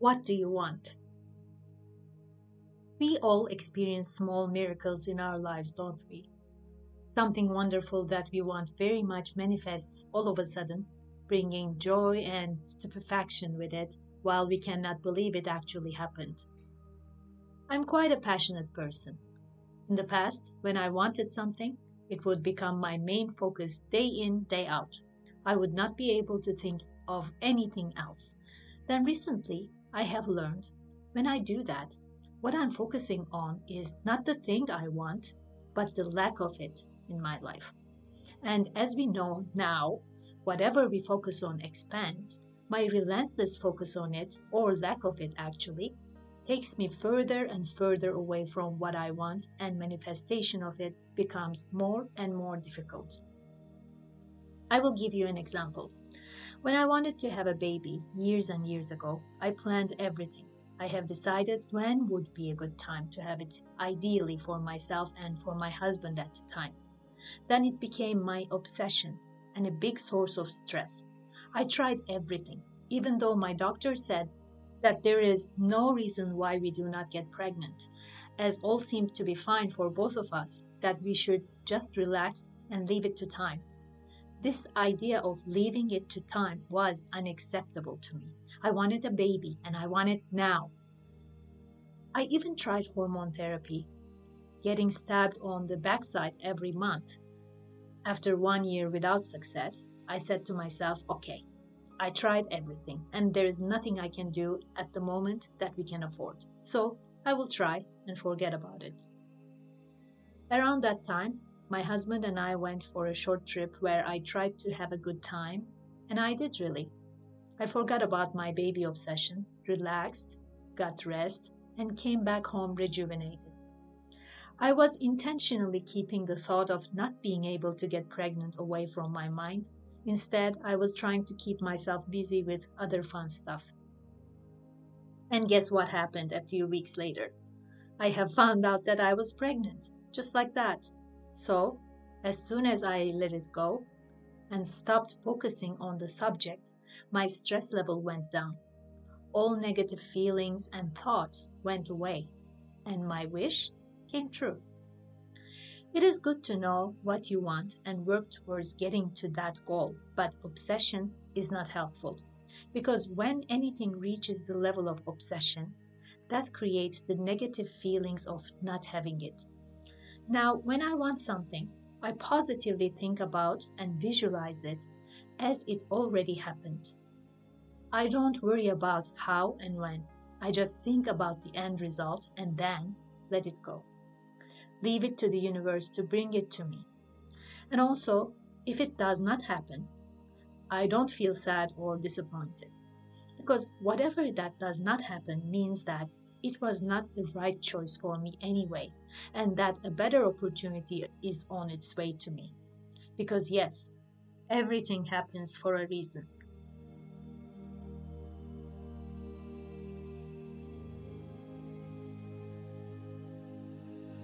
What do you want? We all experience small miracles in our lives, don't we? Something wonderful that we want very much manifests all of a sudden, bringing joy and stupefaction with it, while we cannot believe it actually happened. I'm quite a passionate person. In the past, when I wanted something, it would become my main focus day in, day out. I would not be able to think of anything else. Then recently, I have learned, when I do that, what I'm focusing on is not the thing I want, but the lack of it in my life. And as we know now, whatever we focus on expands. My relentless focus on it, or lack of it actually, takes me further and further away from what I want, and manifestation of it becomes more and more difficult. I will give you an example. When I wanted to have a baby years and years ago, I planned everything. I have decided when would be a good time to have it, ideally for myself and for my husband at the time. Then it became my obsession and a big source of stress. I tried everything, even though my doctor said that there is no reason why we do not get pregnant, as all seemed to be fine for both of us, that we should just relax and leave it to time. This idea of leaving it to time was unacceptable to me. I wanted a baby, and I want it now. I even tried hormone therapy, getting stabbed on the backside every month. After 1 year without success, I said to myself, okay, I tried everything, and there is nothing I can do at the moment that we can afford. So I will try and forget about it. Around that time, my husband and I went for a short trip where I tried to have a good time, and I did really. I forgot about my baby obsession, relaxed, got rest, and came back home rejuvenated. I was intentionally keeping the thought of not being able to get pregnant away from my mind. Instead, I was trying to keep myself busy with other fun stuff. And guess what happened a few weeks later? I have found out that I was pregnant, just like that. So, as soon as I let it go and stopped focusing on the subject, my stress level went down. All negative feelings and thoughts went away, and my wish came true. It is good to know what you want and work towards getting to that goal, but obsession is not helpful, because when anything reaches the level of obsession, that creates the negative feelings of not having it. Now, when I want something, I positively think about and visualize it as it already happened. I don't worry about how and when. I just think about the end result and then let it go. Leave it to the universe to bring it to me. And also, if it does not happen, I don't feel sad or disappointed, because whatever that does not happen means that it was not the right choice for me anyway, and that a better opportunity is on its way to me. Because yes, everything happens for a reason.